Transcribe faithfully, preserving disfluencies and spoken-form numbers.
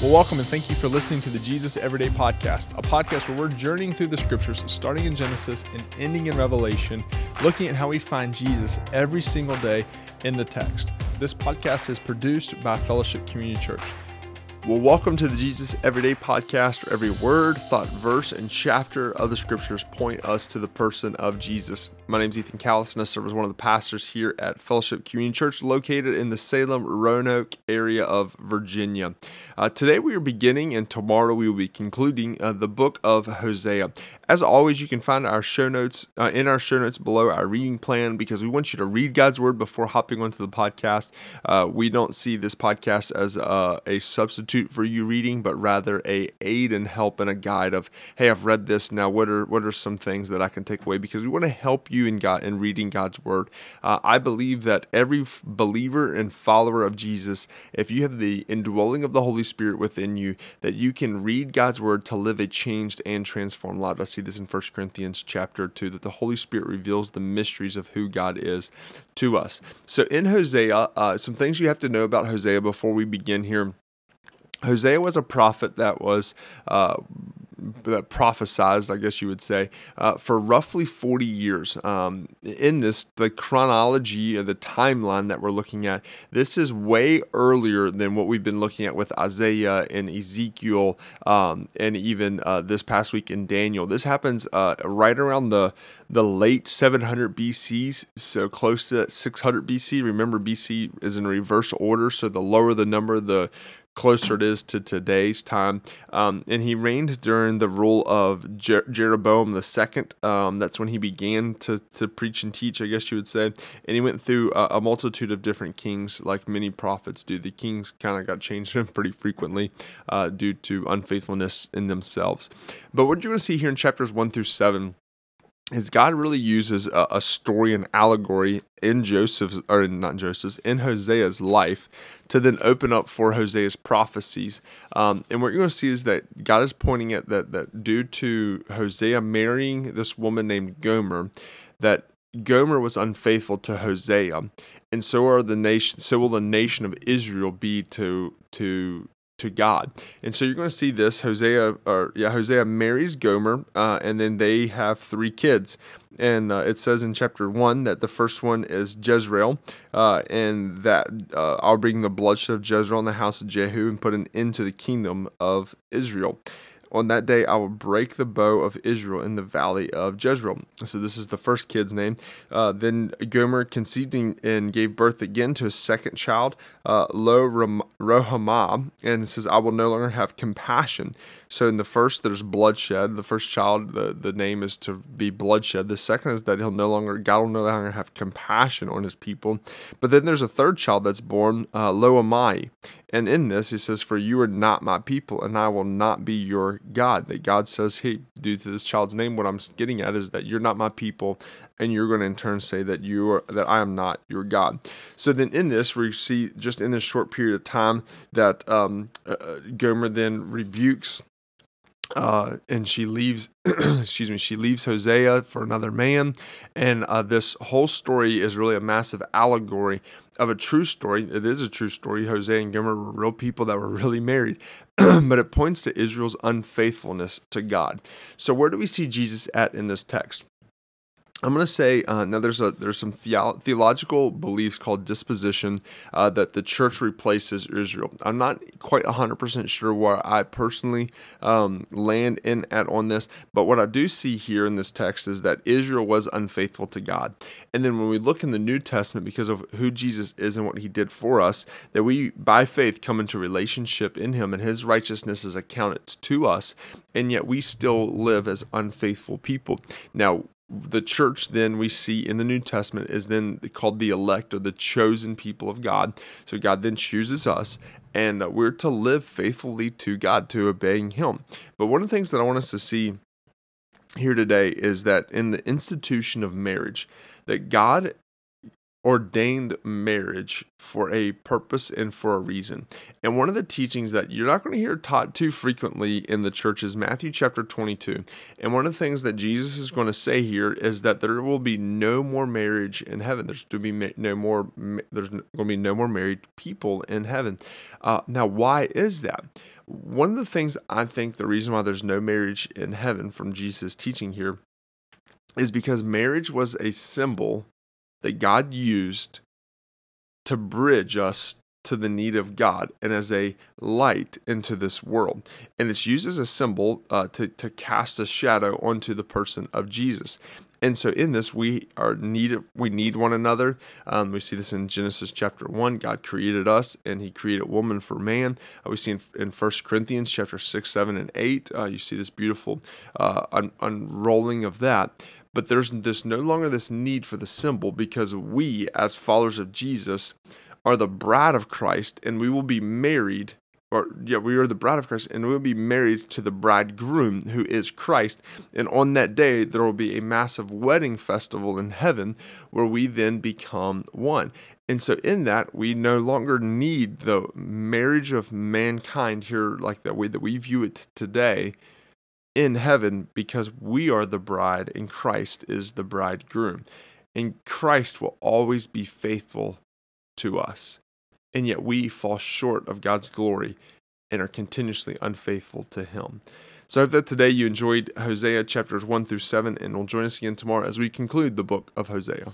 Well, welcome and thank you for listening to the Jesus Everyday Podcast, a podcast where we're journeying through the scriptures, starting in Genesis and ending in Revelation, looking at how we find Jesus every single day in the text. This podcast is produced by Fellowship Community Church. Well, welcome to the Jesus Everyday Podcast, where every word, thought, verse, and chapter of the scriptures point us to the person of Jesus. My name is Ethan Callison. I serve as one of the pastors here at Fellowship Community Church, located in the Salem, Roanoke area of Virginia. Uh, today we are beginning, and tomorrow we will be concluding uh, the book of Hosea. As always, you can find our show notes uh, in our show notes below our reading plan, because we want you to read God's Word before hopping onto the podcast. Uh, we don't see this podcast as uh, a substitute for you reading, but rather a aid and help and a guide of, hey, I've read this now. What are what are some things that I can take away? Because we want to help you in God in reading God's Word. Uh, I believe that every believer and follower of Jesus, if you have the indwelling of the Holy Spirit within you, that you can read God's Word to live a changed and transformed life. I see this in First Corinthians chapter two, that the Holy Spirit reveals the mysteries of who God is to us. So in Hosea, uh, some things you have to know about Hosea before we begin here. Hosea was a prophet that was uh, that prophesied, I guess you would say, uh, for roughly forty years. Um, in this, the chronology of the timeline that we're looking at, this is way earlier than what we've been looking at with Isaiah and Ezekiel, um, and even uh, this past week in Daniel. This happens uh, right around the the late seven hundred B C, so close to six hundred B C. Remember, B C is in reverse order, so the lower the number, the closer it is to today's time. Um, and he reigned during the rule of Jer- Jeroboam the Second. Um, that's when he began to, to preach and teach, I guess you would say. And he went through a, a multitude of different kings, like many prophets do. The kings kind of got changed pretty frequently uh, due to unfaithfulness in themselves. But what you're going to see here in chapters one through seven is God really uses a, a story, an allegory, in Joseph's, or not Joseph's, in Hosea's life, to then open up for Hosea's prophecies. Um, and what you're going to see is that God is pointing at that, that due to Hosea marrying this woman named Gomer, that Gomer was unfaithful to Hosea, and so are the nation. So will the nation of Israel be to to. to God. And so you're going to see this, Hosea, or yeah, Hosea marries Gomer, uh, and then they have three kids. And uh, it says in chapter one that the first one is Jezreel, uh, and that uh, I'll bring the bloodshed of Jezreel in the house of Jehu and put an end to the kingdom of Israel. On that day, I will break the bow of Israel in the valley of Jezreel. So this is the first kid's name. Uh, then Gomer conceived and gave birth again to his second child, uh, Lo-Rohamah. And it says, I will no longer have compassion. So in the first, there's bloodshed. The first child, the, the name is to be bloodshed. The second is that he'll no longer, God will no longer have compassion on his people. But then there's a third child that's born, uh, Lo-Ammi. And in this, he says, for you are not my people, and I will not be your God. That God says, hey, due to this child's name, what I'm getting at is that you're not my people, and you're going to in turn say that you are, that I am not your God. So then in this, we see just in this short period of time that um, uh, Gomer then rebukes Uh, and she leaves, excuse me, she leaves Hosea for another man. And uh, this whole story is really a massive allegory of a true story. It is a true story. Hosea and Gomer were real people that were really married, but it points to Israel's unfaithfulness to God. So where do we see Jesus at in this text? I'm going to say, uh, now there's a there's some theo- theological beliefs called disposition uh, that the church replaces Israel. I'm not quite one hundred percent sure where I personally um, land in at on this, but what I do see here in this text is that Israel was unfaithful to God. And then when we look in the New Testament, because of who Jesus is and what he did for us, that we, by faith, come into relationship in him, and his righteousness is accounted to us, and yet we still live as unfaithful people. Now, the church then we see in the New Testament is then called the elect, or the chosen people of God. So God then chooses us, and we're to live faithfully to God, to obeying him. But one of the things that I want us to see here today is that in the institution of marriage, that God ordained marriage for a purpose and for a reason. And one of the teachings that you're not going to hear taught too frequently in the church is Matthew chapter twenty-two. And one of the things that Jesus is going to say here is that there will be no more marriage in heaven. There's to be no more, there's going to be no more married people in heaven. Uh, now, why is that? One of the things I think the reason why there's no marriage in heaven from Jesus' teaching here is because marriage was a symbol that God used to bridge us to the need of God and as a light into this world. And it's used as a symbol uh, to, to cast a shadow onto the person of Jesus. And so in this, we are need we need one another. Um, we see this in Genesis chapter one. God created us, and He created woman for man. Uh, we see in, in First Corinthians chapter six, seven, and eight, uh, you see this beautiful uh, un- unrolling of that. But there's this no longer this need for the symbol, because we, as followers of Jesus, are the bride of Christ, and we will be married. Or yeah, we are the bride of Christ, and we will be married to the bridegroom, who is Christ. And on that day, there will be a massive wedding festival in heaven, where we then become one. And so, in that, we no longer need the marriage of mankind here, like the way that we view it today, in heaven, because we are the bride and Christ is the bridegroom. And Christ will always be faithful to us. And yet we fall short of God's glory and are continuously unfaithful to Him. So I hope that today you enjoyed Hosea chapters one through seven, and will join us again tomorrow as we conclude the book of Hosea.